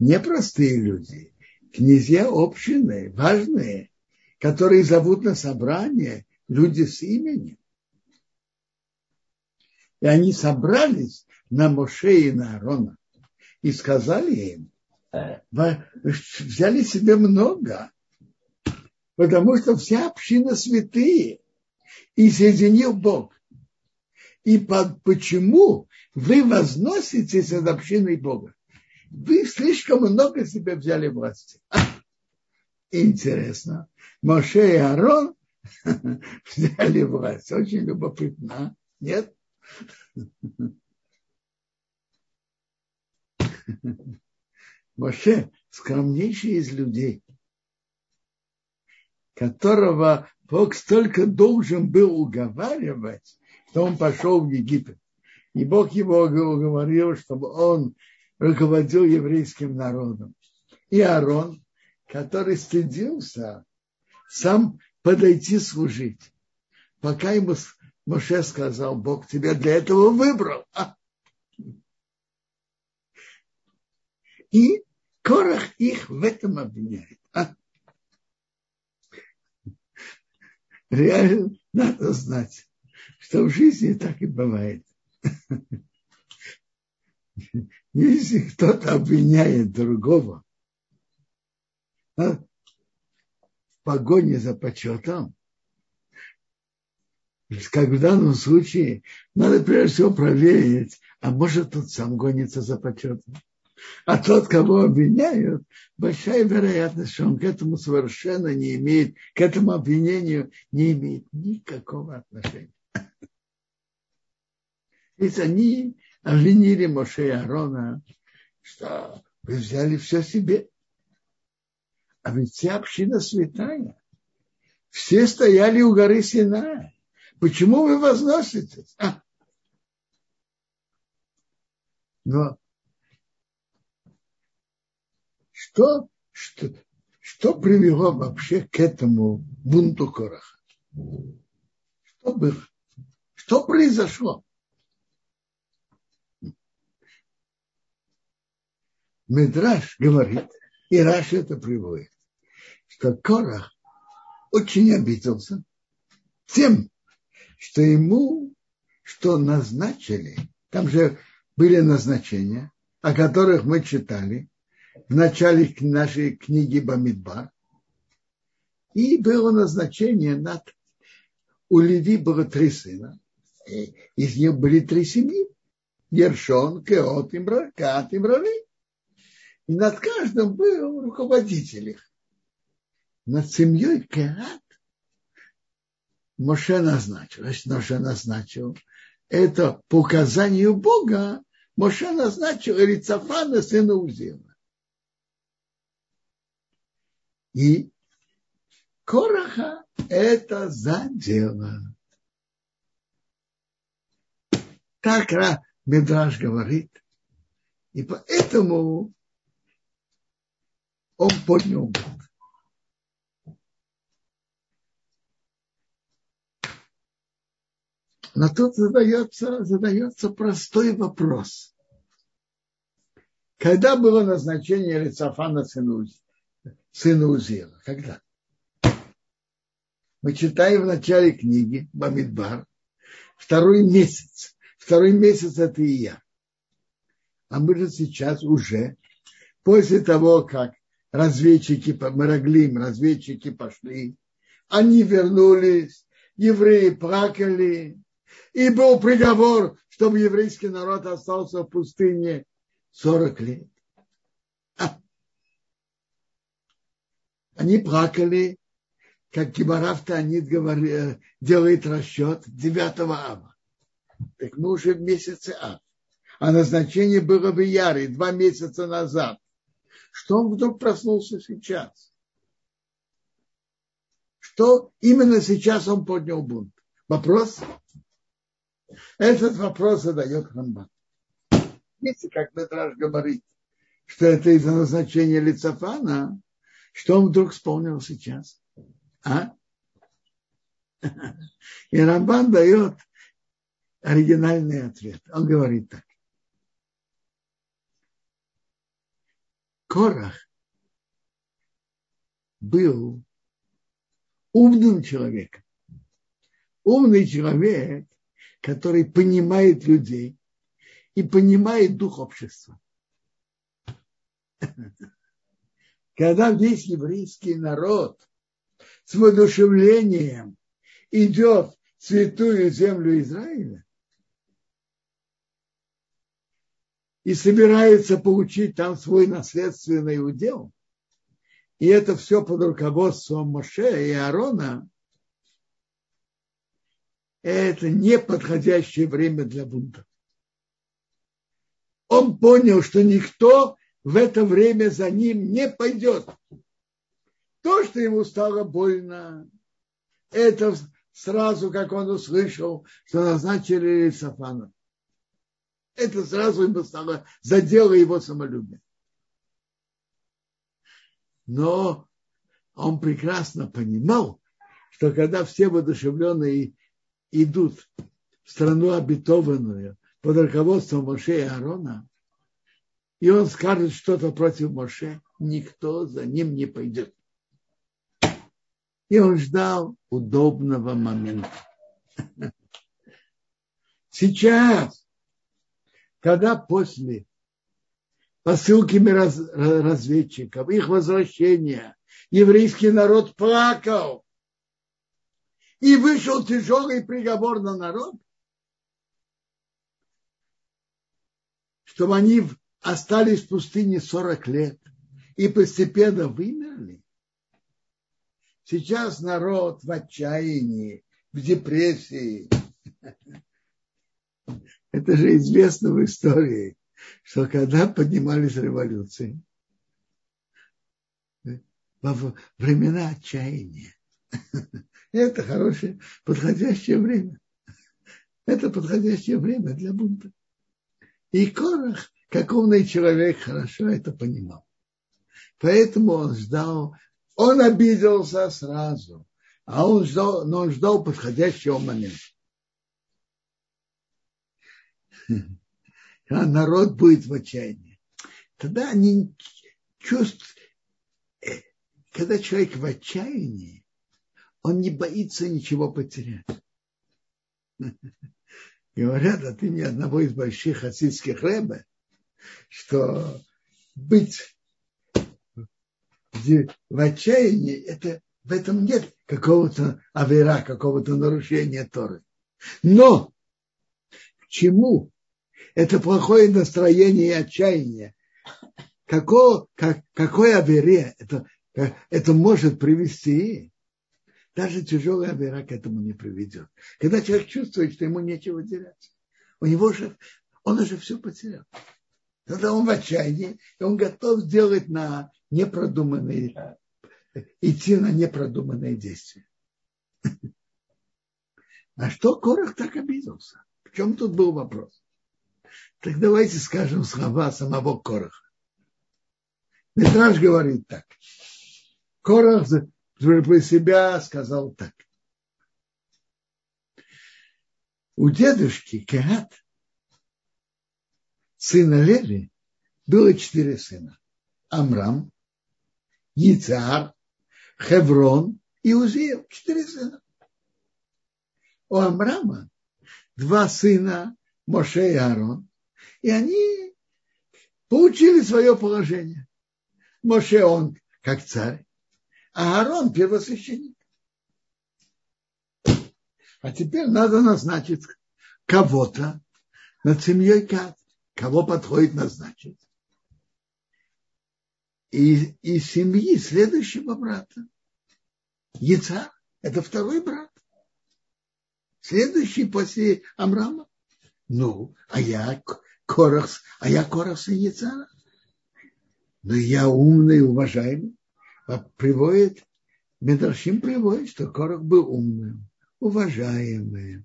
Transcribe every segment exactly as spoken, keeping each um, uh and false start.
непростые люди, князья общины, важные, которые зовут на собрание люди с именем. И они собрались на Моше и на Арона и сказали им, взяли себе много, потому что вся община святые, и соединил Бог. И под, почему вы возноситесь над общиной Бога? Вы слишком много себе взяли власти. Интересно. Моше и Арон взяли власть. Очень любопытно. Нет? Моше скромнейший из людей, которого Бог столько должен был уговаривать, что он пошел в Египет. И Бог его уговорил, чтобы он руководил еврейским народом. И Арон, который стыдился сам подойти служить, пока ему Моше сказал, Бог тебя для этого выбрал. А? И Корах их в этом обвиняет. А? Реально надо знать, что в жизни так и бывает. Если кто-то обвиняет другого а, в погоне за почетом, как в данном случае, надо прежде всего проверить, а может тот сам гонится за почетом. А тот, кого обвиняют, большая вероятность, что он к этому совершенно не имеет, к этому обвинению не имеет никакого отношения. Ведь они обвинили Моше и Арона, что вы взяли все себе. А ведь вся община святая. Все стояли у горы Синай. Почему вы возноситесь? А? Но Что, что, что привело вообще к этому бунту Кораха? Что было? Что произошло? Медраш говорит, и Раш это приводит, что Корах очень обиделся тем, что ему, что назначили, там же были назначения, о которых мы читали, в начале нашей книги Бамидбар. И было назначение над... У Леви было три сына. И из них были три семьи. Гершон, Кеат, Имра, Кеат, Имра, Лей. И над каждым был руководитель их. Над семьей Керат Моше назначил. Значит, Моше назначил. Это по указанию Бога Моше назначил Рецафана, сына Узиэля. И Кораха это задело. Так Медраш говорит. И поэтому он поднял бунт. Но тут задается, задается простой вопрос. Когда было назначение Рецафана Ценузи? Сына Узиэля. Когда? Мы читаем в начале книги Бамидбар второй месяц. Второй месяц это и я. А мы же сейчас уже, после того, как разведчики, Мараглим, разведчики пошли, они вернулись, евреи плакали, и был приговор, чтобы еврейский народ остался в пустыне сорок лет. Они плакали, как Гемара в Таанит делает расчет девятого ава. Так мы уже в месяце Ав. А назначение было в Яре два месяца назад. Что он вдруг проснулся сейчас? Что именно сейчас он поднял бунт? Вопрос? Этот вопрос задает Рамбан. Видите, как Медраш говорит, что это из-за назначения Элицафана. Что он вдруг вспомнил сейчас? А? И Рамбан дает оригинальный ответ. Он говорит так. Корах был умным человеком. Умный человек, который понимает людей и понимает дух общества. Когда весь еврейский народ с воодушевлением идет в святую землю Израиля и собирается получить там свой наследственный удел, и это все под руководством Моше и Арона, это неподходящее время для бунта. Он понял, что никто в это время за ним не пойдет. То, что ему стало больно, это сразу, как он услышал, что назначили Элицафана. Это сразу ему стало, задело его самолюбие. Но он прекрасно понимал, что когда все воодушевленные идут в страну обетованную под руководством Моше и Арона, и он скажет что-то против Моше, никто за ним не пойдет. И он ждал удобного момента. Сейчас, когда после посылки разведчиков, их возвращения, еврейский народ плакал, и вышел тяжелый приговор на народ, чтобы они остались в пустыне сорок лет и постепенно вымерли. Сейчас народ в отчаянии, в депрессии. Это же известно в истории, что когда поднимались революции, во времена отчаяния, это хорошее, подходящее время. Это подходящее время для бунта. И Корах, как умный человек, хорошо это понимал. Поэтому он ждал, он обиделся сразу, а он ждал, но он ждал подходящего момента. Когда народ будет в отчаянии, тогда они чувствуют, когда человек в отчаянии, он не боится ничего потерять. Говорят, от имени одного из больших хасидских рэбе, что быть в отчаянии, это, в этом нет какого-то авира, какого-то нарушения Торы. Но к чему это плохое настроение и отчаяние? Какого, как, какой авире это, это может привести? Даже тяжелая вера к этому не приведет. Когда человек чувствует, что ему нечего терять, у него уже, он уже все потерял. Тогда он в отчаянии, и он готов делать на непродуманные, идти на непродуманные действия. А что Корах так обиделся? В чем тут был вопрос? Так давайте скажем слова самого Кораха. Медраш говорит так. Корах про себя сказал так. У дедушки Кеат, сына Леви, было четыре сына. Амрам, Ицар, Хеврон и Узиэль. Четыре сына. У Амрама два сына, Моше и Арон, и они получили свое положение. Моше он как царь, а Арон первосвященник. А теперь надо назначить кого-то над семьей Кеат, кого подходит назначить. И, и семьи следующего брата. Ицар – это второй брат. Следующий после Амрама. Ну, а я Корах, а я Корах и Ицара. Но я умный, уважаемый. Приводит, Медрашим приводит, что Корах был умным, уважаемым.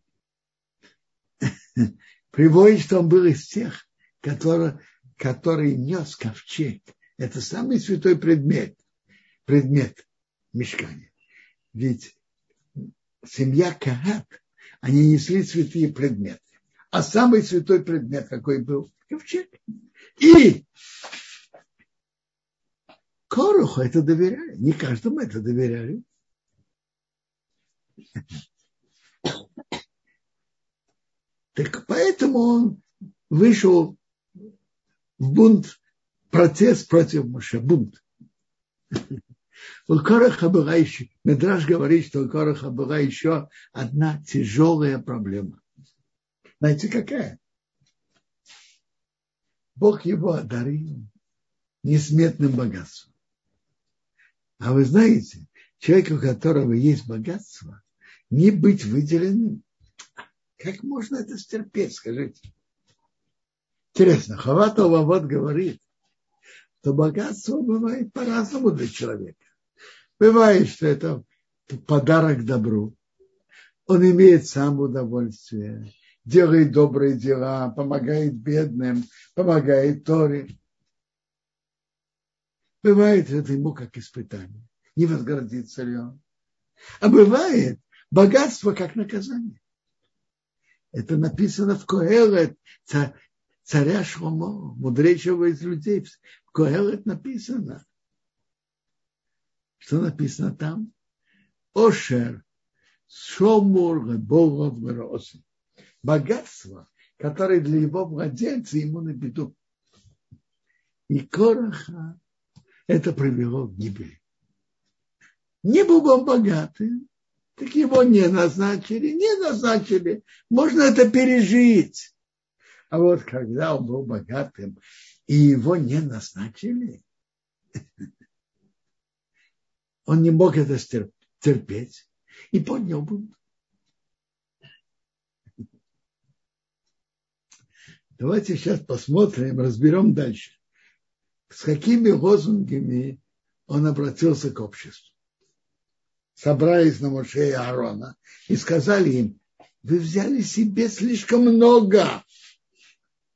Приводит, что он был из тех, который, который нес ковчег. Это самый святой предмет, предмет мишкания. Ведь семья Кеат, они несли святые предметы. А самый святой предмет какой был? Ковчег. И Кораху это доверяли. Не каждому это доверяли. Так поэтому он вышел в бунт, протест против Моше, бунт. У Кораха была еще, Медраш говорит, что у Кораха была еще одна тяжелая проблема. Знаете, какая? Бог его одарил несметным богатством. А вы знаете, человек, у которого есть богатство, не быть выделенным. Как можно это стерпеть, скажите? Интересно, Хаватова вот говорит, что богатство бывает по-разному для человека. Бывает, что это подарок добру. Он имеет сам удовольствие, делает добрые дела, помогает бедным, помогает Торе. Бывает это ему как испытание. Не возгордится ли он? А бывает богатство как наказание. Это написано в Коэлет, царя Шломо, мудрейшего из людей. В Коэлет написано. Что написано там? Ошер шомур богов росы. Богатство, которое для его владельца ему на беду. И Кораха это привело к гибели. Не был он богатым, так его не назначили, не назначили. Можно это пережить. А вот когда он был богатым, и его не назначили, он не мог это терпеть и поднял бунт. Давайте сейчас посмотрим, разберем дальше. С какими лозунгами он обратился к обществу? Собрались на Моше и Арона и сказали им: вы взяли себе слишком много.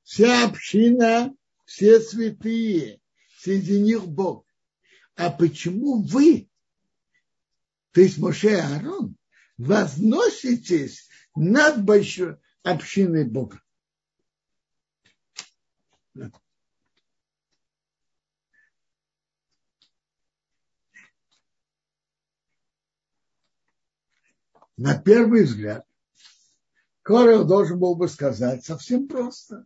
Вся община, все святые, среди них Бог. А почему вы, то есть Моше и Арон, возноситесь над большой общиной Бога? На первый взгляд, Корах должен был бы сказать совсем просто.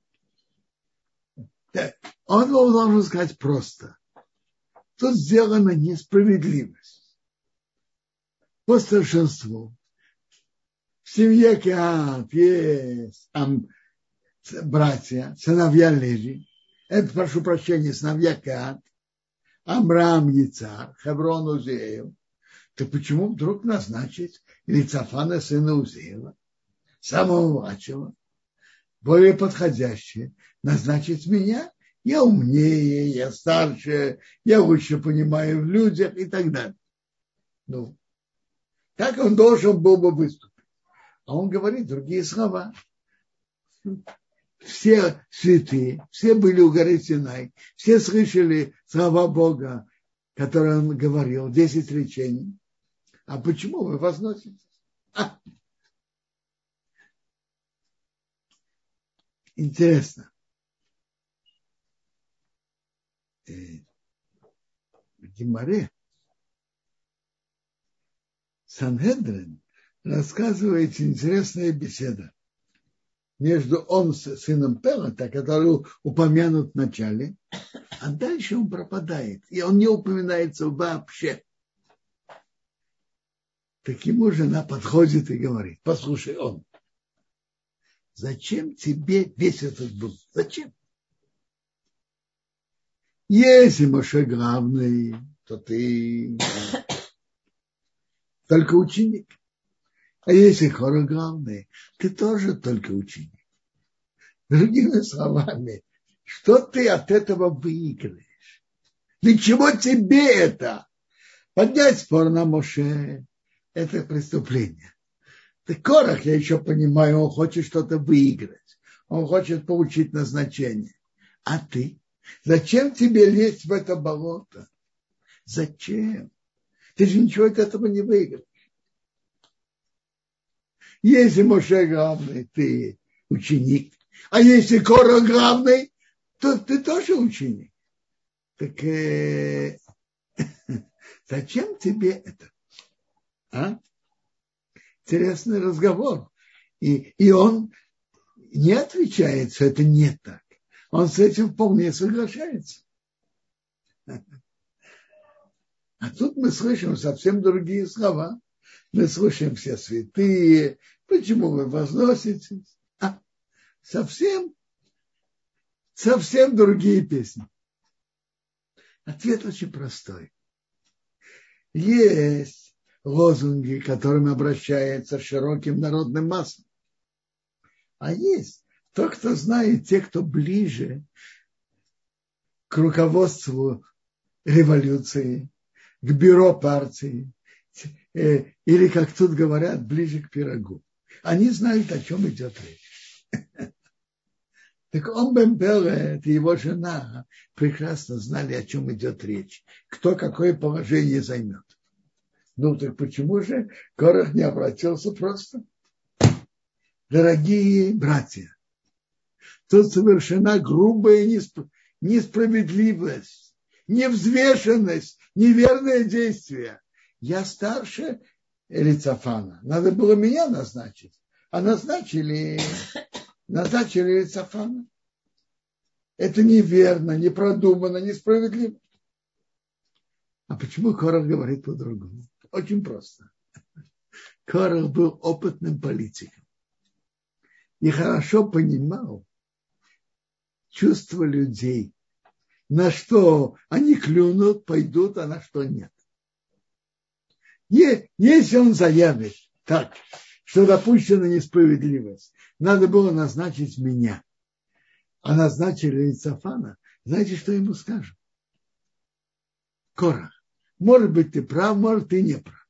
Он должен сказать просто. Тут сделана несправедливость. По старшинству. В семье Кеат есть там братья, сыновья Лей. Это, прошу прощения, сыновья Кеат. Амрам, Ицар, Хеврон, Узиэль. То почему вдруг назначить Рецафана, сына Узиэля, самого младшего, более подходящего, назначить меня? Я умнее, я старше, я лучше понимаю в людях и так далее. Ну, так он должен был бы выступить. А он говорит другие слова. Все святые, все были у горы Синай, все слышали слова Бога, которые он говорил, десять речений. А почему вы возноситесь? А. Интересно. В Гемаре Санэдрин рассказывает интересная беседа между он с сыном Пелата, который упомянут в начале, а дальше он пропадает, и он не упоминается вообще. Так ему жена подходит и говорит: послушай, он, зачем тебе весь этот бунт? Зачем? Если Моше главный, то ты только ученик. А если Корах главный, ты тоже только ученик. Другими словами, что ты от этого выиграешь? Для чего тебе это? Поднять спор на Моше – это преступление. Ты Корах, я еще понимаю, он хочет что-то выиграть. Он хочет получить назначение. А ты? Зачем тебе лезть в это болото? Зачем? Ты же ничего от этого не выиграешь. Если Моше главный, ты ученик. А если Корах главный, то ты тоже ученик. Так э, Зачем тебе это? А? Интересный разговор. И, и он не отвечает, что это не так. Он с этим вполне соглашается. А тут мы слышим совсем другие слова. Мы слышим все святые. Почему вы возноситесь? А, совсем, совсем другие песни. Ответ очень простой. Есть лозунги, которыми обращается широким народным массам. А есть то, кто знает, те, кто ближе к руководству революции, к бюро партии, или, как тут говорят, ближе к пирогу. Они знают, о чем идет речь. Так он Бен-Пелет и его жена прекрасно знали, о чем идет речь. Кто какое положение займет. Ну так почему же Корах не обратился просто? Дорогие братья, тут совершена грубая несправедливость, невзвешенность, неверное действие. Я старше Элицафана. Надо было меня назначить. А назначили, назначили Элицафана. Это неверно, непродуманно, несправедливо. А почему Корах говорит по-другому? Очень просто. Корах был опытным политиком и хорошо понимал чувства людей, на что они клюнут, пойдут, а на что нет. Если он заявит так, что допущена несправедливость, надо было назначить меня, а назначили Ицафана, знаете, что ему скажут? Корах, может быть, ты прав, может, ты не прав.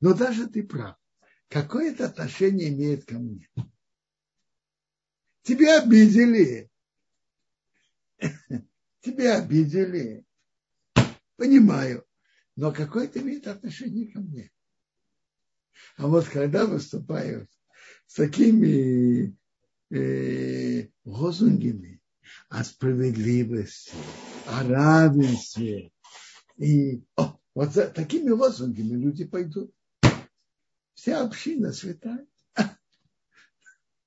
Но даже ты прав. Какое это отношение имеет ко мне? Тебя обидели. Тебя обидели. Понимаю. Но какое это имеет отношение ко мне? А вот когда выступают с такими э, лозунгами о справедливости, о равенстве, и о, вот за такими лозунгами люди пойдут. Вся община святая.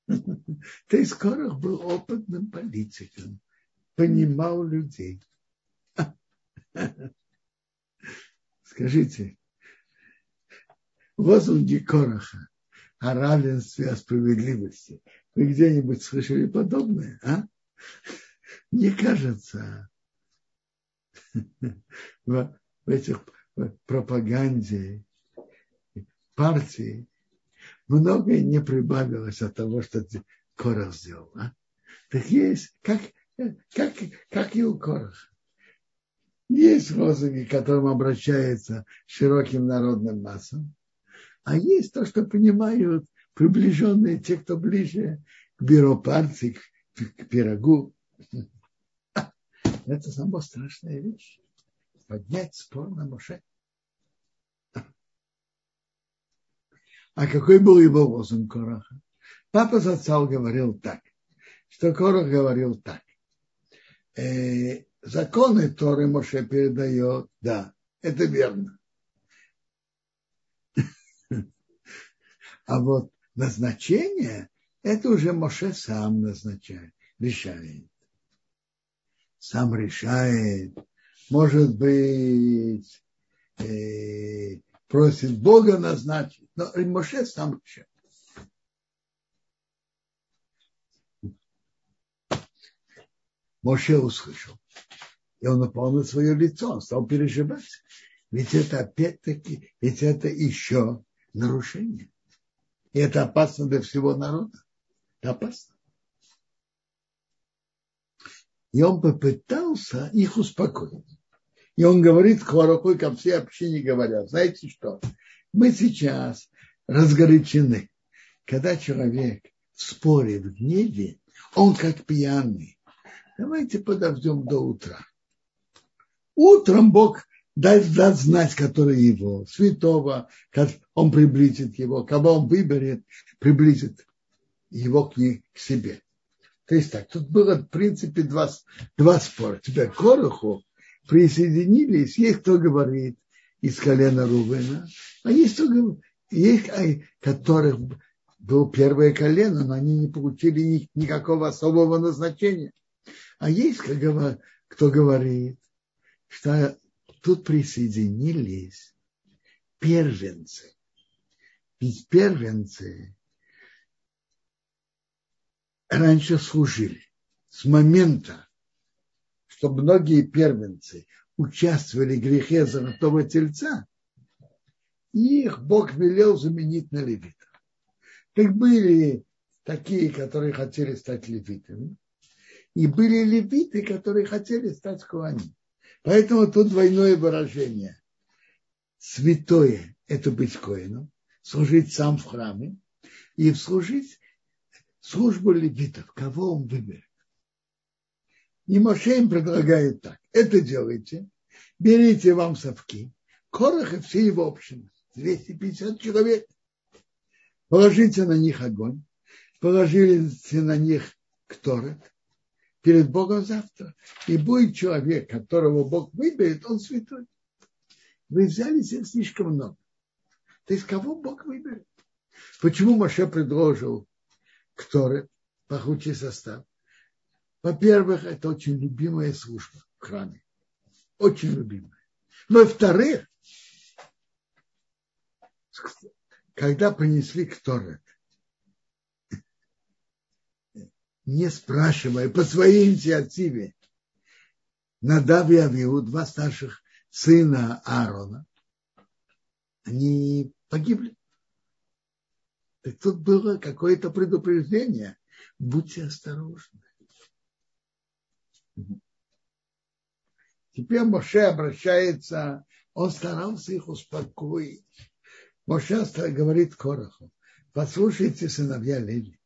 То есть Корах был опытным политиком, понимал людей. Скажите, лозунги Кораха о равенстве, о справедливости. Вы где-нибудь слышали подобное, а? Мне кажется, в этих пропаганде партии многое не прибавилось от того, что Корах сделал. А? Так есть, как, как, как и у Кораха. Есть лозунги, к которым обращается широким народным массам, а есть то, что понимают приближенные, те, кто ближе к бюро партии, к, к пирогу. Это самая страшная вещь. Поднять спор на Моше. А какой был его лозунг Кораха? Папа Зацал говорил так, что Корах говорил так. Э, Законы Торы Моше передает, да, это верно. А вот назначение, это уже Моше сам назначает, решает. Сам решает. Может быть, э, просит Бога назначить, но Моше сам решает. Моше услышал. И он наполнил свое лицо, он стал переживать. Ведь это опять-таки, ведь это еще нарушение. И это опасно для всего народа. Это опасно. И он попытался их успокоить. И он говорит Кораху, ко всей общине говорят, знаете что, мы сейчас разгорячены. Когда человек в споре, в гневе, он как пьяный. Давайте подождем до утра. Утром Бог даст, даст знать, который его, святого, как он приблизит его, кого он выберет, приблизит его к, ней, к себе. То есть так, тут было в принципе два, два спора. Тебя к Кораху присоединились, есть кто говорит, из колена Рувена, а есть только их, которых было первое колено, но они не получили никакого особого назначения. А есть, кто говорит, что тут присоединились первенцы. Ведь первенцы раньше служили. С момента, что многие первенцы участвовали в грехе золотого тельца, их Бог велел заменить на левитов. Так были такие, которые хотели стать левитами, и были левиты, которые хотели стать коаним. Поэтому тут двойное выражение. Святое – это быть коаном, служить сам в храме, и служить службу левитов, кого он выберет. И Моше им предлагает так. Это делайте, берите вам совки, Корах и все его общины, двести пятьдесят человек. Положите на них огонь, положите на них кторет, перед Богом завтра. И будет человек, которого Бог выберет, он святой. Вы взяли всех слишком много. То есть кого Бог выберет? Почему Моше предложил кторет, пахучий состав? Во-первых, это очень любимая служба в храме. Очень любимая. Во-вторых, когда принесли кторет, не спрашивая, по своей инициативе, Надав и Авиру, два старших сына Аарона, они погибли. И тут было какое-то предупреждение. Будьте осторожны. Теперь Моше обращается, он старался их успокоить. Моше говорит Кораху: послушайте, сыновья Леви,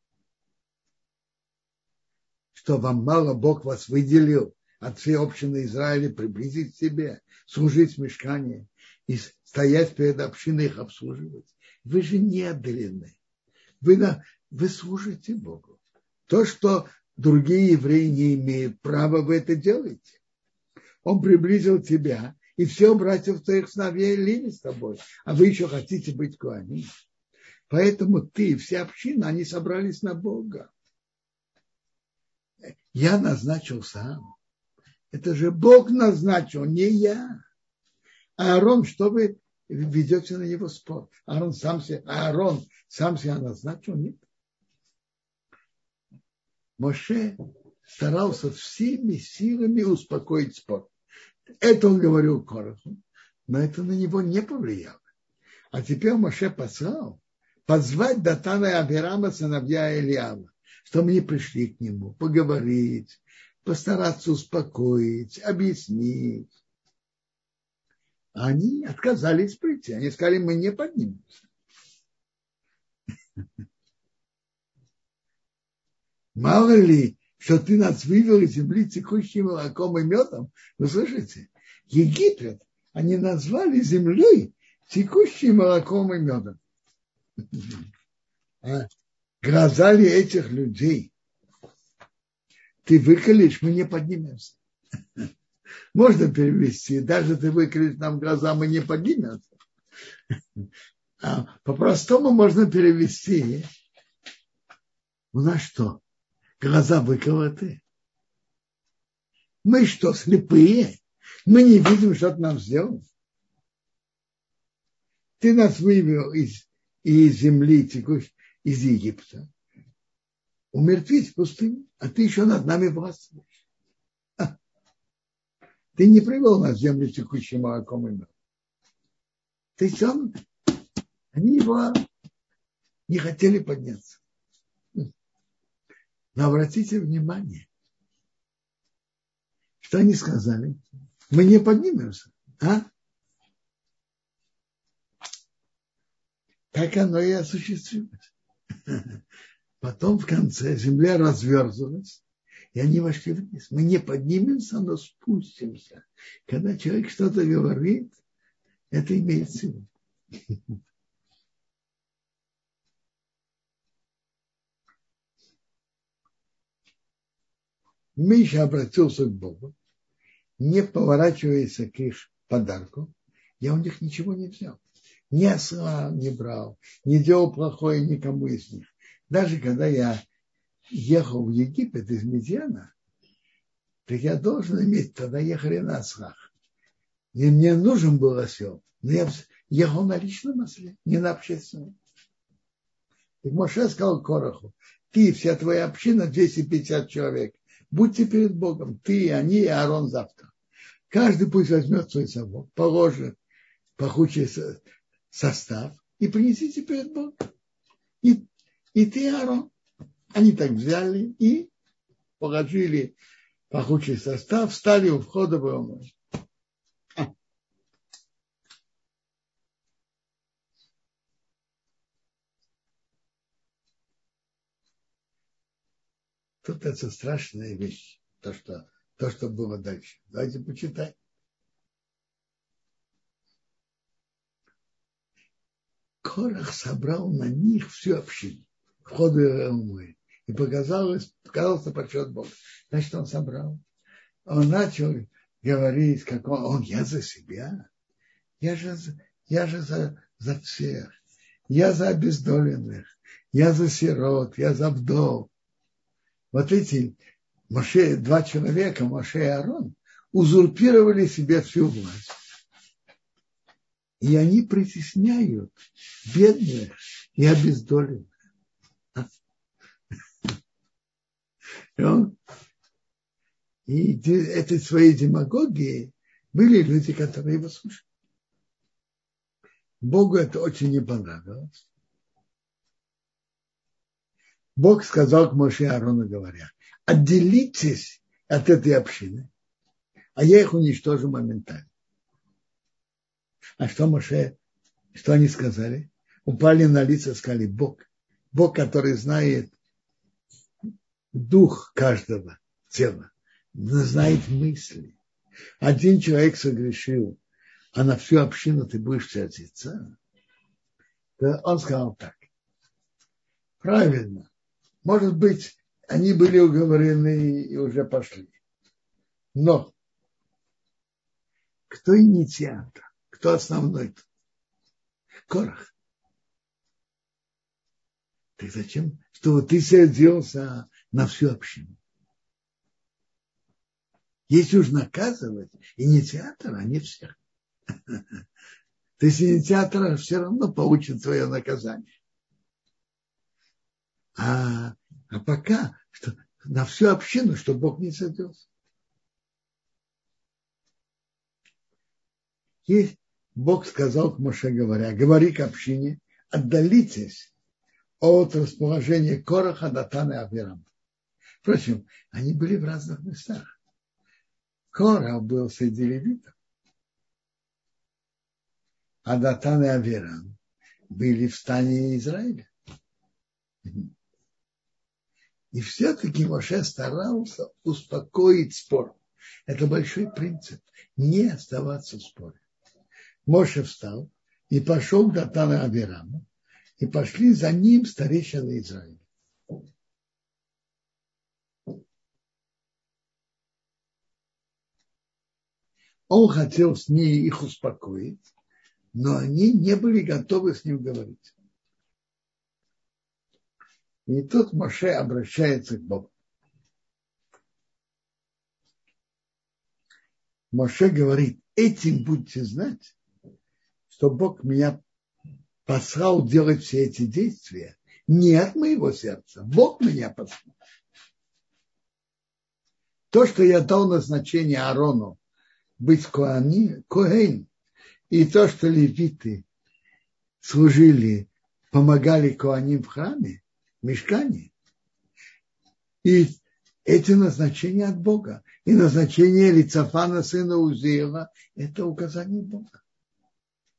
что вам мало Бог вас выделил от всей общины Израиля приблизить к себе, служить в мишкане и стоять перед общиной, их обслуживать. Вы же не отдалены. Вы, вы служите Богу. То, что другие евреи не имеют права, вы это делаете. Он приблизил тебя, и все братьев твоих сыновей Леви с тобой, а вы еще хотите быть коаним. Поэтому ты и вся община, они собрались на Бога. Я назначил сам. Это же Бог назначил, не я. Аарон, что вы ведете на него спор? Аарон сам себя, Аарон сам себя назначил? Нет. Моше старался всеми силами успокоить спор. Это он говорил Кораху, но это на него не повлияло. А теперь Моше послал позвать Датана и Авирама, сыновья Элиама, чтобы они пришли к нему, поговорить, постараться успокоить, объяснить. Они отказались прийти. Они сказали, мы не поднимемся. Мало ли, что ты нас вывел из земли текущим молоком и медом. Вы слышите? Египет они назвали землей текущим молоком и медом. А гроза ли этих людей? Ты выколешь, мы не поднимемся. Можно перевести. Даже ты выколешь нам гроза, мы не поднимемся. А по-простому можно перевести. У нас что? Глаза выколоты. Мы что, слепые? Мы не видим, что ты нам сделал. Ты нас вывел из, из земли, текущей, из Египта. Умертвись в пустыне, а ты еще над нами властвуешь. А, ты не привел нас в землю, текущей молоком и медом. Ты сам? Они его не хотели подняться. Но обратите внимание, что они сказали. Мы не поднимемся, а? Так оно и осуществилось. Потом в конце земля разверзлась, и они вошли вниз. Мы не поднимемся, но спустимся. Когда человек что-то говорит, это имеет силу. Миша обратился к Богу, не поворачиваясь к их подарку, Я у них ничего не взял. Ни осла не брал, не делал плохое никому из них. Даже когда я ехал в Египет из Медьяна, так я должен иметь, тогда ехали на ослах. И мне нужен был осел, но я ехал на личном осле, не на общественном. И Моше сказал Кораху: ты, вся твоя община, двести пятьдесят человек, будьте перед Богом, ты, они и Арон завтра. Каждый пусть возьмет свой совок, положит пахучий состав и принесите перед Богом. И, и ты, Арон. Они так взяли и положили пахучий состав, встали у входа в Элму. Тут это страшная вещь, то что, то, что было дальше. Давайте почитаем. Корах собрал на них всю общину, входу Элмы, и показалось, показался почет Бога. Значит, он собрал. Он начал говорить, как он, он я за себя, я же, я же за, за всех, я за обездоленных, я за сирот, я за вдов. Вот эти Моше, два человека, Моше и Арон, узурпировали себе всю власть. И они притесняют бедных и обездоленных. И, он, и этой своей демагогией были люди, которые его слушали. Богу это очень не понравилось. Бог сказал к Моше и Арону, говоря: отделитесь от этой общины, а я их уничтожу моментально. А что Моше, что они сказали? Упали на лица, сказали: Бог, Бог, который знает дух каждого тела, знает мысли. Один человек согрешил, а на всю общину ты будешь сердиться. Он сказал так: правильно. Может быть, они были уговорены и уже пошли. Но кто инициатор? Кто основной? Корах. Так зачем? Что ты сердился на всю общину. Если уж наказывать инициатора, а не всех. То есть инициатор все равно получит свое наказание. А, а пока что, на всю общину, что Бог не садился. И Бог сказал к Моше, говоря: говори к общине, отдалитесь от расположения Кораха, Датана и Авирама. Впрочем, они были в разных местах. Корах был среди левитов, а Датан и Авирам были в стане Израиля. И все-таки Моше старался успокоить спор. Это большой принцип. Не оставаться в споре. Моше встал и пошел к Датану и Авираму. И пошли за ним старейшины Израиля. Он хотел с ней их успокоить, но они не были готовы с ним говорить. И тут Моше обращается к Богу. Моше говорит: этим будете знать, что Бог меня послал делать все эти действия не от моего сердца. Бог меня послал. То, что я дал назначение Арону быть коэном, и то, что левиты служили, помогали коэнам в храме, Мишкане. И эти назначения от Бога. И назначение Элицафана, сына Узиэля, это указание Бога.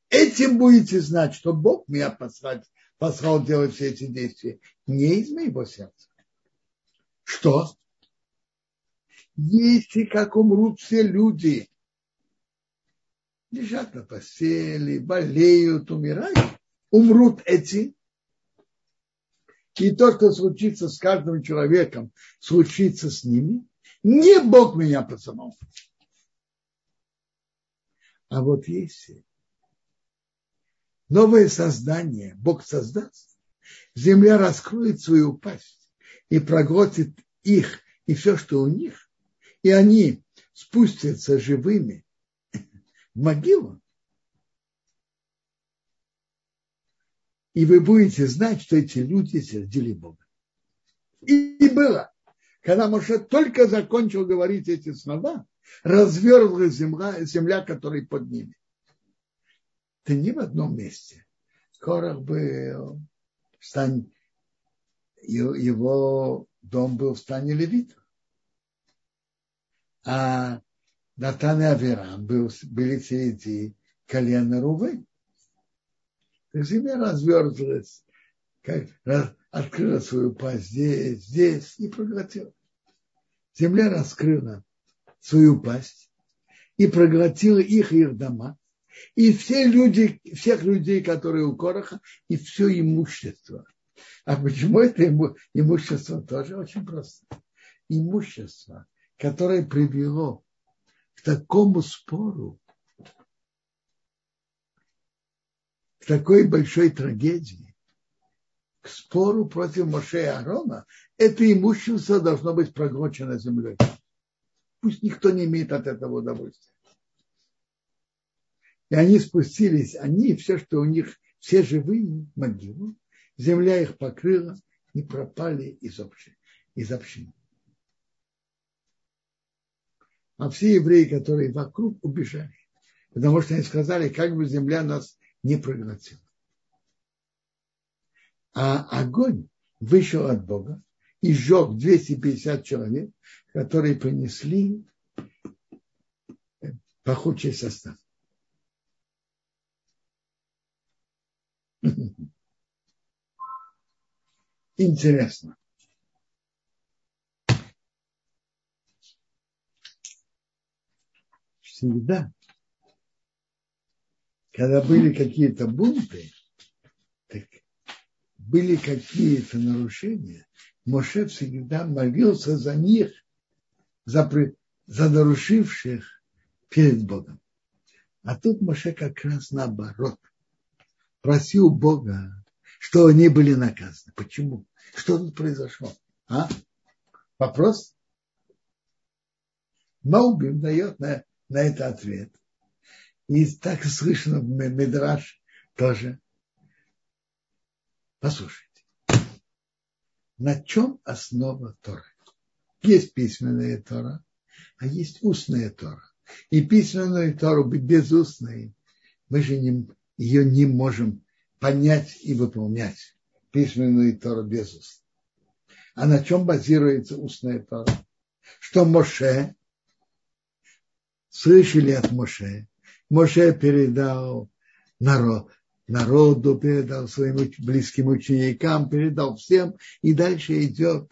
Этим будете знать, что Бог меня послал, послал делать все эти действия. Не из моего сердца. Что? Если как умрут все люди, лежат на постели, болеют, умирают, умрут эти. И то, что случится с каждым человеком, случится с ними, не Бог меня посылал. А вот если новое создание Бог создаст, земля раскроет свою пасть и проглотит их и все, что у них, и они спустятся живыми в могилу, и вы будете знать, что эти люди сердили Бога. И было, когда Моше только закончил говорить эти слова, разверзлась земля, земля, которая под ними. Ты не в одном месте. Корах был, стань, его дом был в стане левитов. А Датан и Авирам был, были среди колена Рувы. Земля разверзлась, как, раз, открыла свою пасть здесь, здесь и проглотила. Земля раскрыла свою пасть и проглотила их и их дома, и все люди, всех людей, которые у Кораха, и все имущество. А почему это иму, имущество? Тоже очень просто. Имущество, которое привело к такому спору, к такой большой трагедии, к спору против Моше и Арона, это имущество должно быть проглочено землей. Пусть никто не имеет от этого удовольствия. И они спустились, они, все, что у них, все живые, могилу, земля их покрыла и пропали из общины. Из общины. А все евреи, которые вокруг, убежали. Потому что они сказали, как бы земля нас не проглотила. А огонь вышел от Бога и сжег двести пятьдесят человек, которые принесли пахучий состав. Интересно. Всегда, когда были какие-то бунты, так были какие-то нарушения, Моше всегда молился за них, за, за нарушивших перед Богом. А тут Моше как раз наоборот. Просил Бога, что они были наказаны. Почему? Что тут произошло? А? Вопрос? Малбим дает на, на это ответ. И так слышно в Медраш тоже. Послушайте, на чем основа Торы? Есть письменная Тора, а есть устная Тора. И письменную Тору без устной мы же не, ее не можем понять и выполнять. Письменную Тору без устной. А на чем базируется устная Тора? Что Моше, слышали от Моше, Моше передал народ, народу, передал своим близким ученикам, передал всем, и дальше идет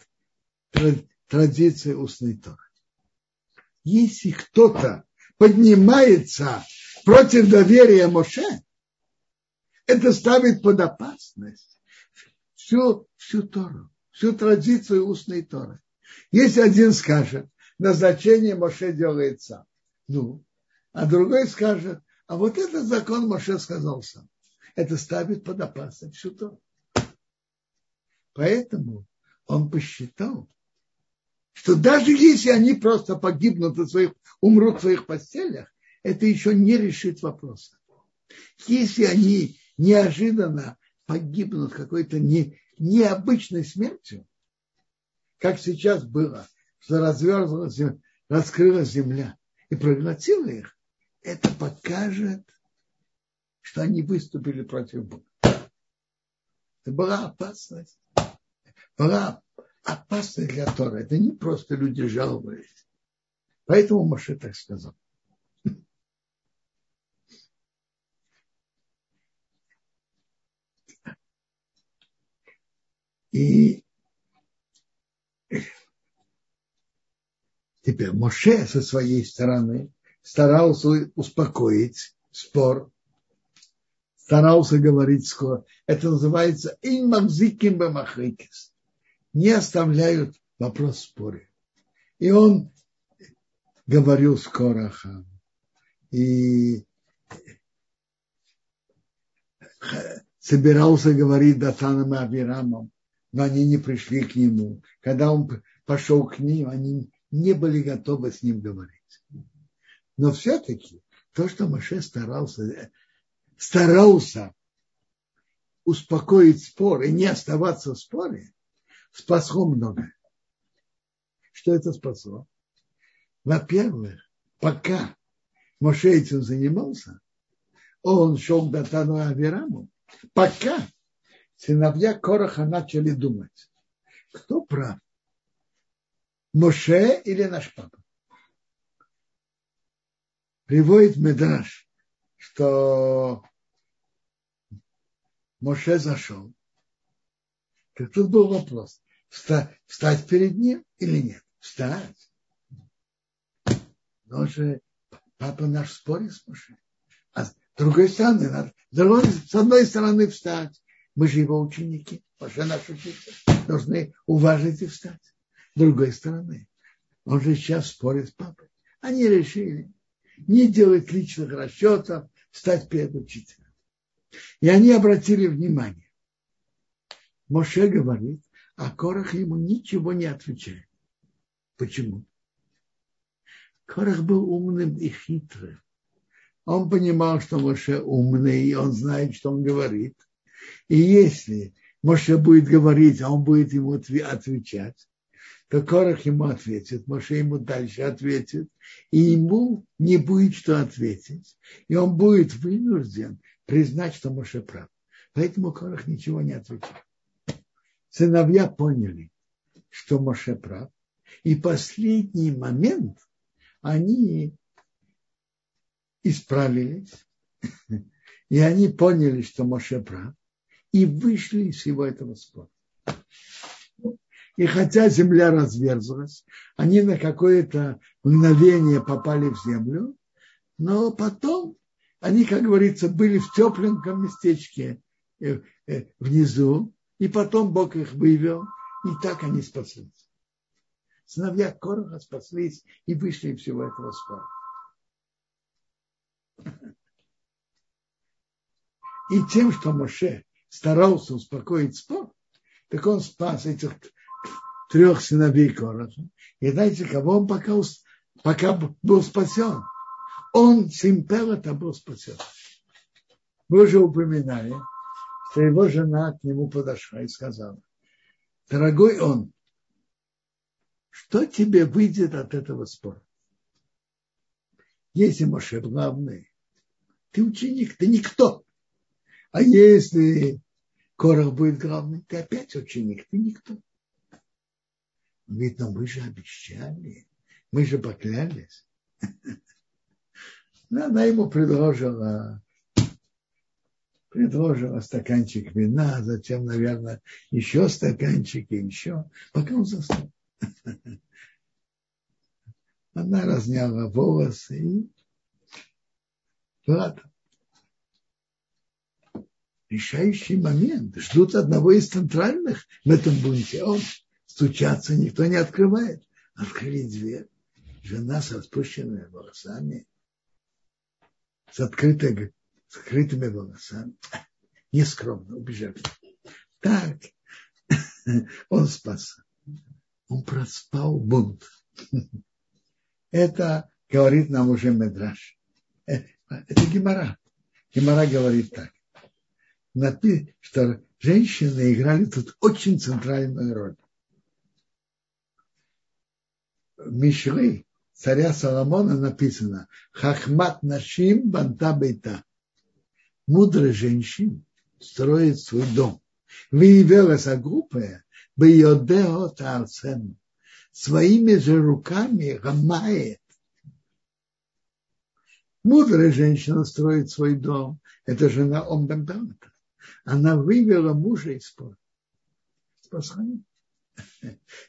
традиция устной Торы. Если кто-то поднимается против доверия Моше, это ставит под опасность всю, всю Тору, всю традицию устной Торы. Если один скажет, назначение Моше делает сам, ну, а другой скажет, а вот этот закон Моше сказал сам. Это ставит под опасность всю Тору. Поэтому он посчитал, что даже если они просто погибнут, от своих, умрут в своих постелях, это еще не решит вопроса. Если они неожиданно погибнут какой-то не, необычной смертью, как сейчас было, что разверзлась, раскрылась земля и проглотила их, это покажет, что они выступили против Бога. Это была опасность. Была опасность для Торы. Это не просто люди жаловались. Поэтому Моше так сказал. И теперь Моше со своей стороны старался успокоить спор, старался говорить скоро. Это называется «Ин мамзиким бамахрикис». Не оставляют вопрос в споре. И он говорил с Корахом. И собирался говорить Датаном и Авирамом, но они не пришли к нему. Когда он пошел к ним, они не были готовы с ним говорить. Но все-таки то, что Моше старался, старался успокоить спор и не оставаться в споре, спасло многое. Что это спасло? Во-первых, пока Моше этим занимался, он шел к Датану и Авираму, пока сыновья Кораха начали думать, кто прав, Моше или наш папа. Приводит Медраш, что Моше зашел. Так тут был вопрос, встать, встать перед ним или нет? Встать. Но же папа наш спорит с Моше. А с другой стороны, надо, с, другой, с одной стороны встать. Мы же его ученики, Моше наш учитель, должны уважить и встать. С другой стороны, он же сейчас спорит с папой. Они решили не делать личных расчетов, встать перед учителем. И они обратили внимание. Моше говорит, а Корах ему ничего не отвечает. Почему? Корах был умным и хитрым. Он понимал, что Моше умный, и он знает, что он говорит. И если Моше будет говорить, а он будет ему отвечать, то Корах ему ответит, Моше ему дальше ответит, и ему не будет что ответить, и он будет вынужден признать, что Моше прав. Поэтому Корах ничего не отвечал. Сыновья поняли, что Моше прав, и в последний момент они исправились, и они поняли, что Моше прав, и вышли из всего этого спора. И хотя земля разверзлась, они на какое-то мгновение попали в землю, но потом они, как говорится, были в тепленьком местечке внизу, и потом Бог их вывел, и так они спаслись. Сыновья Кораха спаслись и вышли из всего этого спора. И тем, что Моше старался успокоить спор, так он спас этих трех сыновей Кораха. И знаете, кого он пока, пока был спасен? Он, сын Пелета, был спасен. Мы уже упоминали, что его жена к нему подошла и сказала: дорогой он, что тебе выйдет от этого спора? Если Моше главный, ты ученик, ты никто. А если Корах будет главный, ты опять ученик, ты никто. Ведь, ну, мы же обещали, мы же поклялись. Но она ему предложила, предложила стаканчик вина, затем, наверное, еще стаканчик и еще, пока он заснул. Она разняла волосы и плата. Решающий момент. Ждут одного из центральных в этом бунте. Он стучаться никто не открывает. Открыли дверь. Жена с распущенными волосами, с, открытой, с открытыми волосами. Нескромно убежали. Так. Он спасся. Он проспал бунт. Это говорит нам уже Медраш. Это Гемара. Гемара говорит так, что женщины играли тут очень центральную роль. В Мишле царя Соломона написано: «Хахмат нашим банта бейта». Мудрая женщина строит свой дом. Выявилась агупая бейодео таарцем. Своими же руками гамает. Мудрая женщина строит свой дом. Это жена Омбенбелата. Она вывела мужа из спора. Спасла.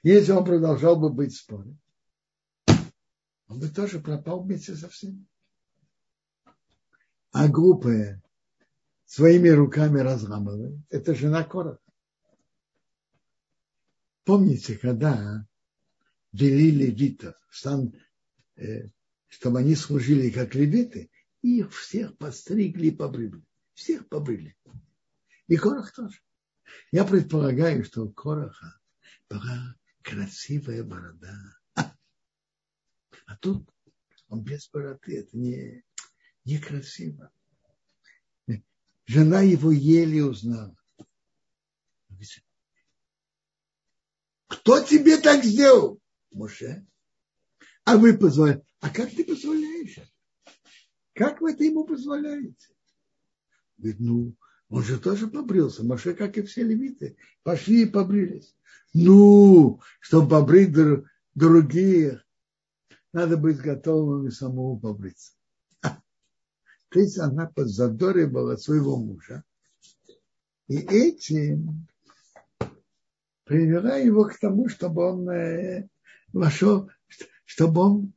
Если он продолжал бы быть в споре, он бы тоже пропал вместе со всеми. А глупая своими руками разламывает. Это жена Кораха. Помните, когда вели левитов, чтобы они служили как левиты, и их всех постригли и побрили. Всех побрили. И Корах тоже. Я предполагаю, что у Кораха была красивая борода. А, а тут он без бороды. Это не, не красиво. Жена его еле узнала. Кто тебе так сделал? Моше. А вы позволяете? А как ты позволяешь? Как вы это ему позволяете? Говорит, ну, он же тоже побрился. Моше, как и все левиты, пошли и побрились. Ну, чтобы побрить друг, других, надо быть готовым и самому побриться. А. То есть она подзадоривала от своего мужа. И этим привела его к тому, чтобы он вошел, чтобы он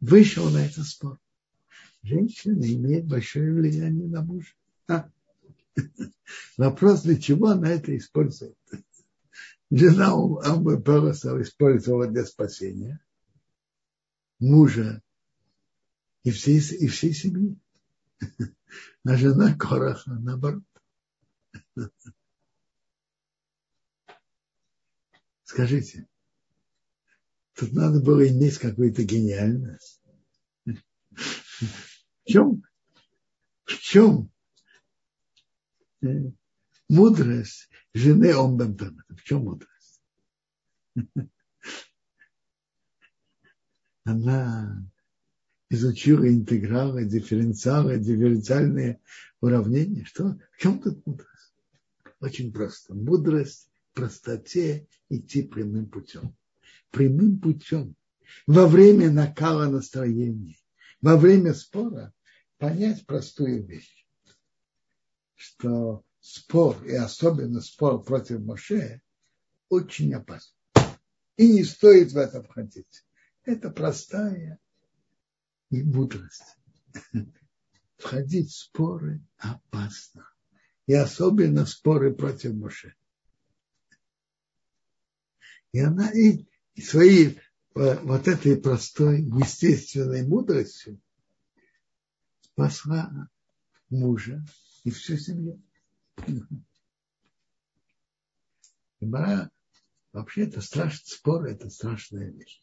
вышел на этот спор. Женщина имеет большое влияние на мужа. А. Вопрос, для чего она это использует. Жена Амбараса использовала для спасения мужа и всей, и всей семьи. А жена Кораха наоборот. Скажите, тут надо было иметь какую-то гениальность. В чем, в чем мудрость жены Омбентона? В чем мудрость? Она изучила интегралы, дифференциалы, дифференциальные уравнения. Что? В чем тут мудрость? Очень просто. Мудрость в простоте идти прямым путем. Прямым путем. Во время накала настроения. Во время спора понять простую вещь, что спор, и особенно спор против Моше, очень опасен. И не стоит в это входить. Это простая и мудрость. Входить в споры опасно. И особенно споры против Моше. И она и свои... вот этой простой, естественной мудростью спасла мужа и всю семью. Гемара, вообще это страшно, споры, это страшная вещь.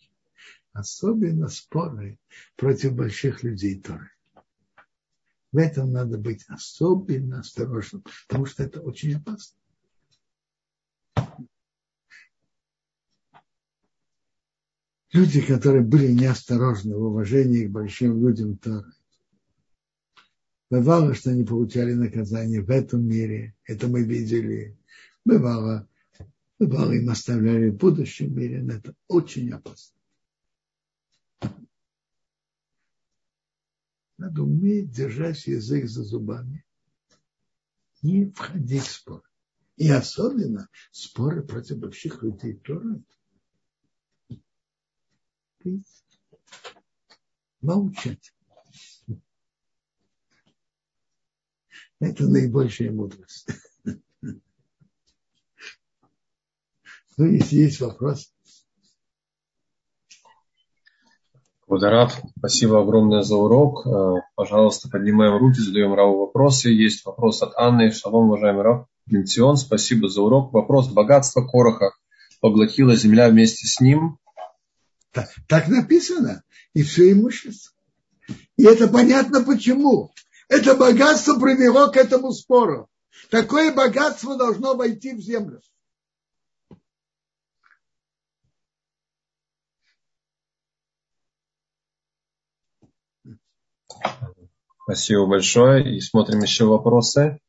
Особенно споры против больших людей Торы. В этом надо быть особенно осторожным, потому что это очень опасно. Люди, которые были неосторожны в уважении к большим людям Торы, бывало, что они получали наказание в этом мире, это мы видели, бывало, бывало им оставляли в будущем мире, но это очень опасно. Надо уметь держать язык за зубами, не входить в споры. И особенно споры против больших людей Торы. Молчать. Это наибольшая мудрость. Ну, если есть вопрос. Квадрат, спасибо огромное за урок. Пожалуйста, поднимаем руки, задаем Раву вопросы. Есть вопрос от Анны. Шалом, уважаемый Рав Бенсейра. Спасибо за урок. Вопрос: богатство Кораха поглотила земля вместе с ним. Так, так написано. И все имущество. И это понятно почему. Это богатство привело к этому спору. Такое богатство должно войти в землю. Спасибо большое. И смотрим еще вопросы.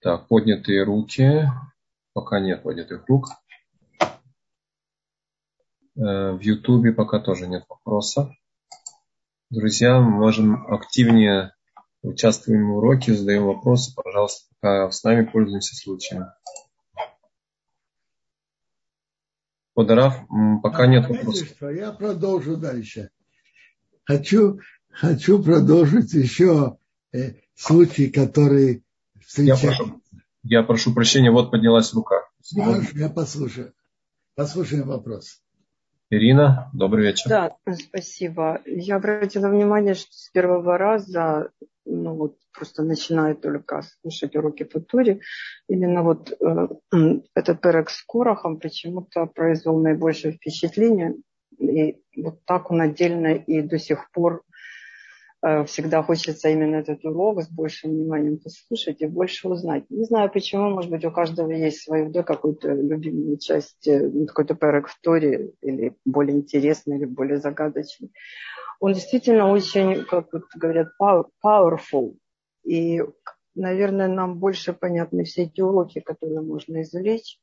Так, поднятые руки. Пока нет поднятых рук. В Ютубе пока тоже нет вопросов. Друзья, мы можем активнее участвовать в уроке, задаем вопросы. Пожалуйста, пока с нами, пользуемся случаем. Подарав, пока а нет вопросов. Что, я продолжу дальше. Хочу, хочу продолжить еще э, случай, который встречается. Я прошу, я прошу прощения, вот поднялась рука. Можешь, я послушаю. Послушаем вопрос. Ирина, добрый вечер. Да, спасибо. Я обратила внимание, что с первого раза ну вот просто начинает только слушать уроки по Торе, именно вот э, этот перек с Корахом почему-то произвел наибольшее впечатление. И вот так он отдельно и до сих пор э, всегда хочется именно этот урок с большим вниманием послушать и больше узнать. Не знаю почему, может быть, у каждого есть свою, да, какую-то любимую часть, какой-то перек в Торе, или более интересный, или более загадочный. Он действительно очень, как говорят, powerful. И, наверное, нам больше понятны все эти уроки, которые можно извлечь.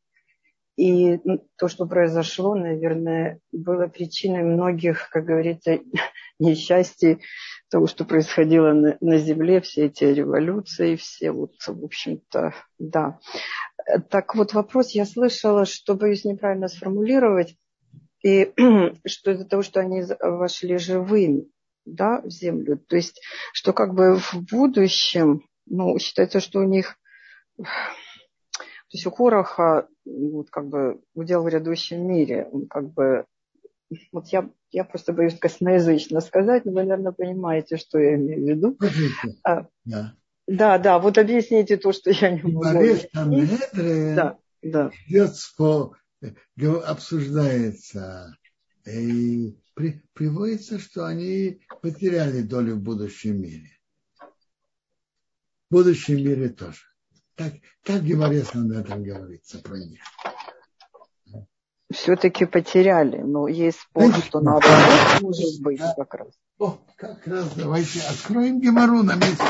И то, что произошло, наверное, было причиной многих, как говорится, несчастий, того, что происходило на, на земле, все эти революции, все вот, в общем-то, да. Так вот, вопрос я слышала, что, боюсь неправильно сформулировать, и что из-за того, что они вошли живыми, да, в землю, то есть, что как бы в будущем, ну, считается, что у них... То есть у Кораха вот, как бы, удел в грядущем мире. Он как бы, вот я, я просто боюсь косноязычно сказать, но вы, наверное, понимаете, что я имею в виду. А, да. да, да, вот объясните то, что я не могу. Санэдрин, да, да. Детство обсуждается. И при, приводится, что они потеряли долю в будущем мире. В будущем мире тоже. Так, так в Гемаре на этом говорится про них. Все-таки потеряли, но есть спор, да, что наоборот да, может быть да. как раз. О, как раз давайте откроем Гемару на месте.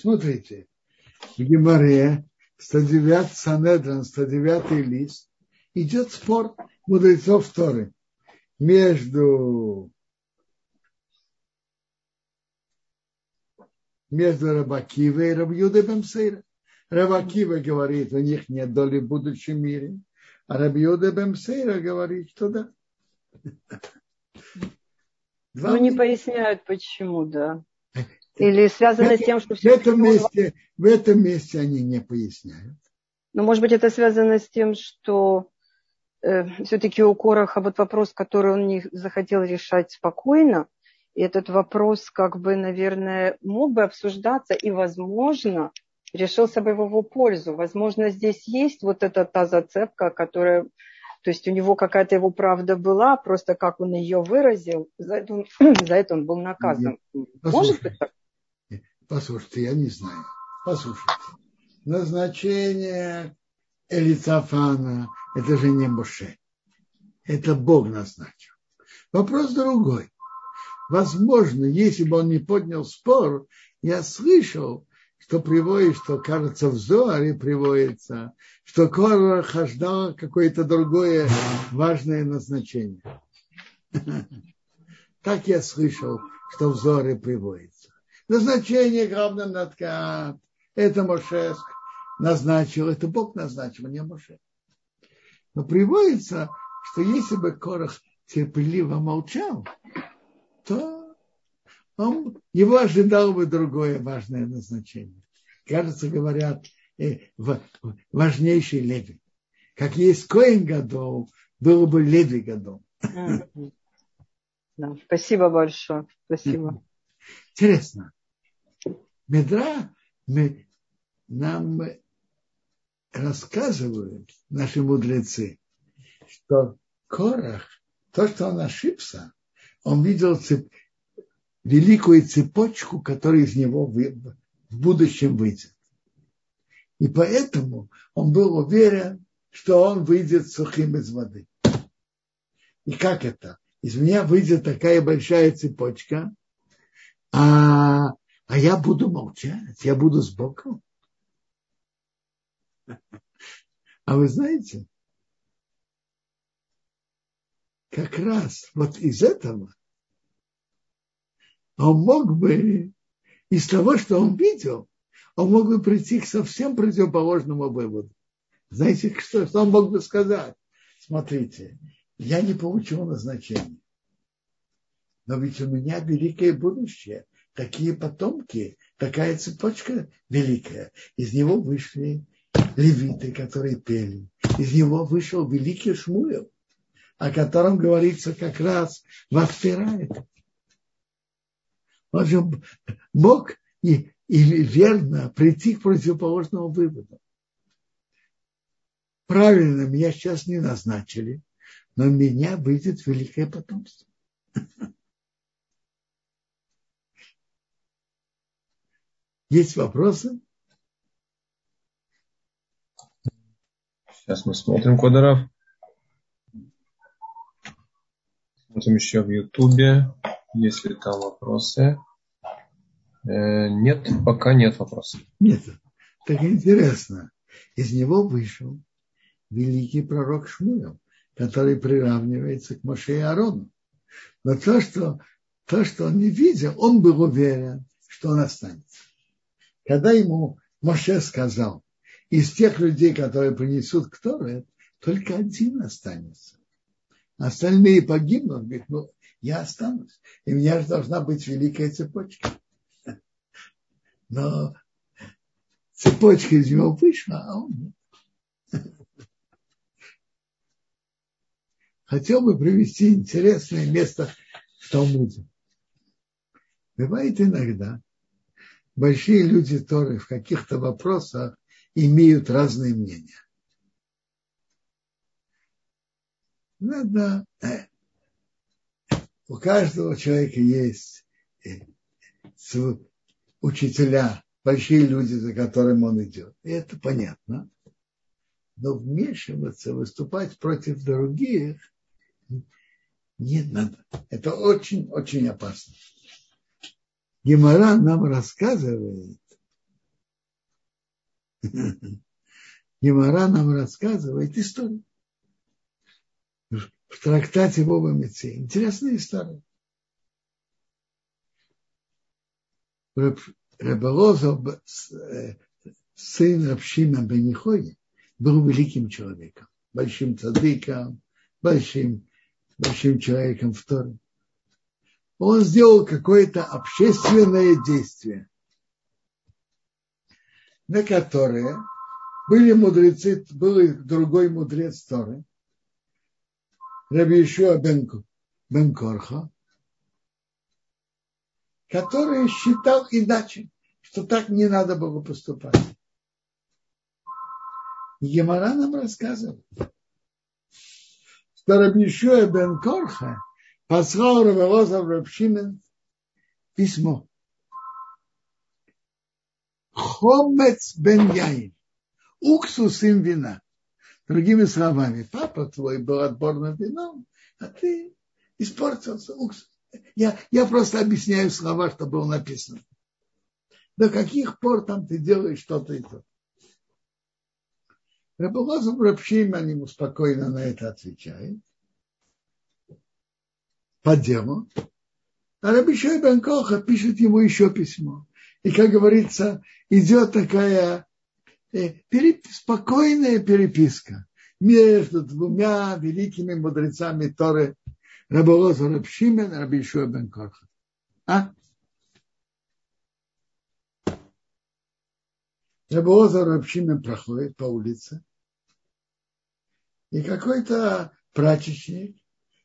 Смотрите, в Гемаре сто девятый Санэдрин, сто девятый лист, идет спор мудрецов Торы между, между Раби Акивой и Рабью де Бенсейра. Раби Акива говорит, у них нет доли в будущем мире, а Рабью де Бенсейра говорит, что да. Ну не поясняют, почему, да. Или связано это, с тем, что... В этом, месте, в этом месте они не поясняют. Но, может быть, это связано с тем, что э, все-таки у Кораха вот вопрос, который он не захотел решать спокойно, и этот вопрос, как бы, наверное, мог бы обсуждаться и, возможно, решился бы в его пользу. Возможно, здесь есть вот эта та зацепка, которая... То есть у него какая-то его правда была, просто как он ее выразил, за это он, за это он был наказан. Может быть так? Послушайте, я не знаю. Послушайте. Назначение Элицафана, это же не Моше. Это Бог назначил. Вопрос другой. Возможно, если бы он не поднял спор, я слышал, что приводит, что, кажется, в Зоаре приводится, что Корах ждал какое-то другое важное назначение. Так я слышал, что в Зоаре приводится. Назначение главным на Кеат. Это Моше назначил, это Бог назначил, не Моше. Но приводится, что если бы Корах терпеливо молчал, то он, его ожидало бы другое важное назначение. Кажется, говорят, важнейший леви. Как есть Коэн Гадол, было бы леви Гадол. Да, спасибо большое. Спасибо. Интересно. Медра мы, нам рассказывают наши мудрецы, что Корах, то, что он ошибся, он видел цепь, великую цепочку, которая из него в будущем выйдет. И поэтому он был уверен, что он выйдет сухим из воды. И как это? Из меня выйдет такая большая цепочка, а, а я буду молчать, я буду сбоку. А вы знаете, как раз вот из этого он мог бы, из того, что он видел, он мог бы прийти к совсем противоположному выводу. Знаете, что, что он мог бы сказать? Смотрите, я не получил назначение. но ведь у меня великое будущее, такие потомки, такая цепочка великая. Из него вышли левиты, которые пели. Из него вышел великий Шмуэль, о котором говорится как раз во вторая. Он же мог и, и верно прийти к противоположному выводу. Правильно, меня сейчас не назначили, но у меня выйдет великое потомство. Есть вопросы? Сейчас мы смотрим, Кодоров. Смотрим еще в Ютубе, есть ли там вопросы. Э, нет, пока нет вопросов. Нет. Так интересно. Из него вышел великий пророк Шмуэль, который приравнивается к Моше и Арону. Но то, что, то, что он не видел, он был уверен, что он останется. Когда ему Моше сказал, из тех людей, которые принесут Тору, только один останется. Остальные погибнут. Он говорит, ну, я останусь. И у меня же должна быть великая цепочка. Но цепочка из него вышла, а он нет. Хотел бы привести интересное место в Талмуде. Бывает иногда, большие люди Торы в каких-то вопросах имеют разные мнения. Надо. У каждого человека есть учителя, большие люди, за которыми он идет. И это понятно. Но вмешиваться, выступать против других не надо. Это очень-очень опасно. Гемара нам рассказывает. Гемара нам рассказывает историю. В трактате Вова Митци. Интересная история. Рыболозов, сын Рабшимена Бенихоя, был великим человеком, большим цадыком, большим, большим человеком в Торе. Он сделал какое-то общественное действие, на которое были мудрецы, был и другой мудрец Торы, Рабби Йеошуа бен Корха, который считал иначе, что так не надо было поступать. Гемара нам рассказывал, что Рабби Йеошуа бен Корха послал Рыболозов в Рабшимен письмо. Хомец бен Яин, уксус им вина. Другими словами, папа твой был отборным вином, а ты испортился уксус. Я, я просто объясняю слова, что было написано. До каких пор там ты делаешь что-то и то? Раболозов Рабшимен ему спокойно на это отвечает. По делу. А Рабби Йеошуа бен Корха пишет ему еще письмо. И, как говорится, идет такая переп... спокойная переписка между двумя великими мудрецами Торы, Раболозов Рабшимен и Рабби Йеошуа бен Корха. А? Раболозов Рабшимен проходит по улице, и какой-то прачечник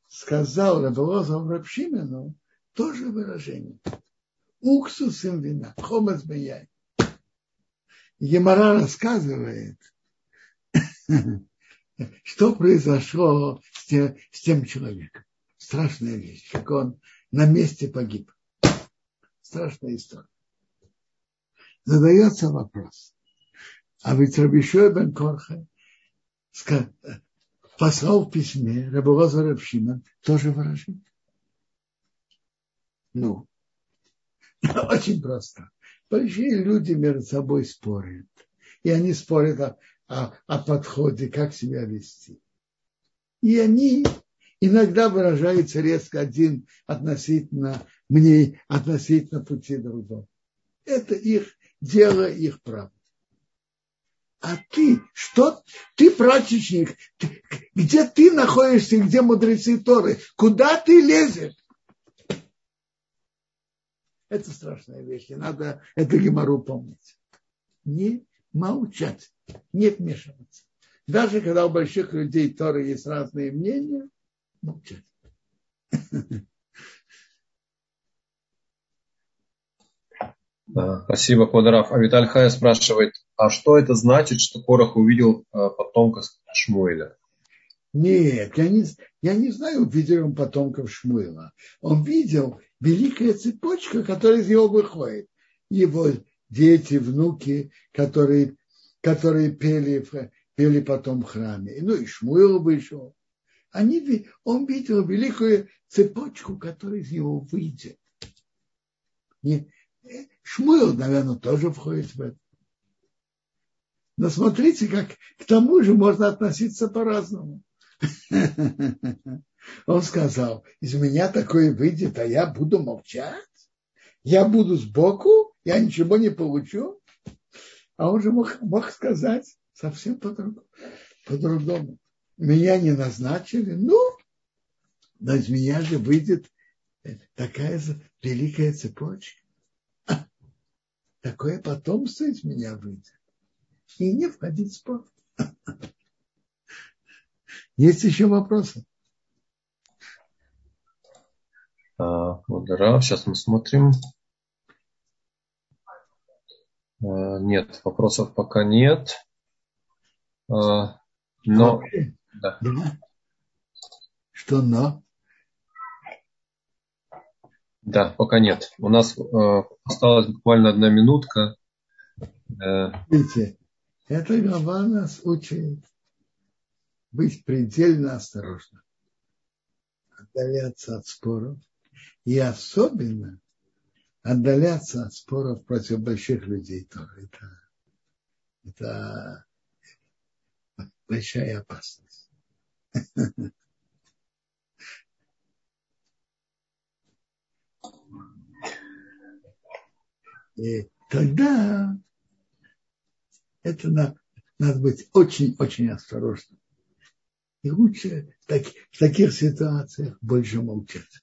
сказал Раболозову Рабшимену то же выражение. Уксус им вина. Хомец бен яин. Гемара рассказывает, что произошло с тем, с тем человеком. Страшная вещь, как он на месте погиб. Страшная история. Задается вопрос. А ведь Рабби Йеошуа бен Корха сказал, послал в письме Раболозов Рабшимен тоже выражение. Ну, очень просто. Большие люди между собой спорят. И они спорят о, о, о подходе, как себя вести. И они иногда выражаются резко один относительно мнений, относительно пути другого. Это их дело, их право. А ты, что ты прачечник, ты, где ты находишься, где мудрецы Торы, куда ты лезешь? Это страшная вещь, и надо эту гемару помнить. Не молчать, не вмешиваться. Даже когда у больших людей Торы есть разные мнения, молчать. Да, спасибо, Квадрав. А Виталь Хая спрашивает, а что это значит, что Корах увидел потомков Шмуэля? Нет, я не, я не знаю, увидел он потомков Шмуэля. Он видел великая цепочка, которая из него выходит. Его дети, внуки, которые, которые пели, пели потом в храме. Ну и Шмуэл вышел. Они, он видел великую цепочку, которая из него выйдет. Не, Шмуэл, наверное, тоже входит в это. Но смотрите, как к тому же можно относиться по-разному. Он сказал, из меня такое выйдет, а я буду молчать? Я буду сбоку? Я ничего не получу? А он же мог, мог сказать совсем по-другому. по-другому. Меня не назначили, ну, но из меня же выйдет такая великая цепочка. Такое потомство из меня выйдет. И не входить в спор. Есть еще вопросы? Сейчас мы смотрим. Нет, вопросов пока нет. Но... Да. Что но? Да, пока нет. У нас осталась буквально одна минутка. Видите, эта глава нас учит быть предельно осторожным, отдаляться от споров. И особенно отдаляться от споров против больших людей тоже. Это, это большая опасность. И тогда это надо, надо быть очень-очень осторожным. И лучше в таких, в таких ситуациях больше молчать.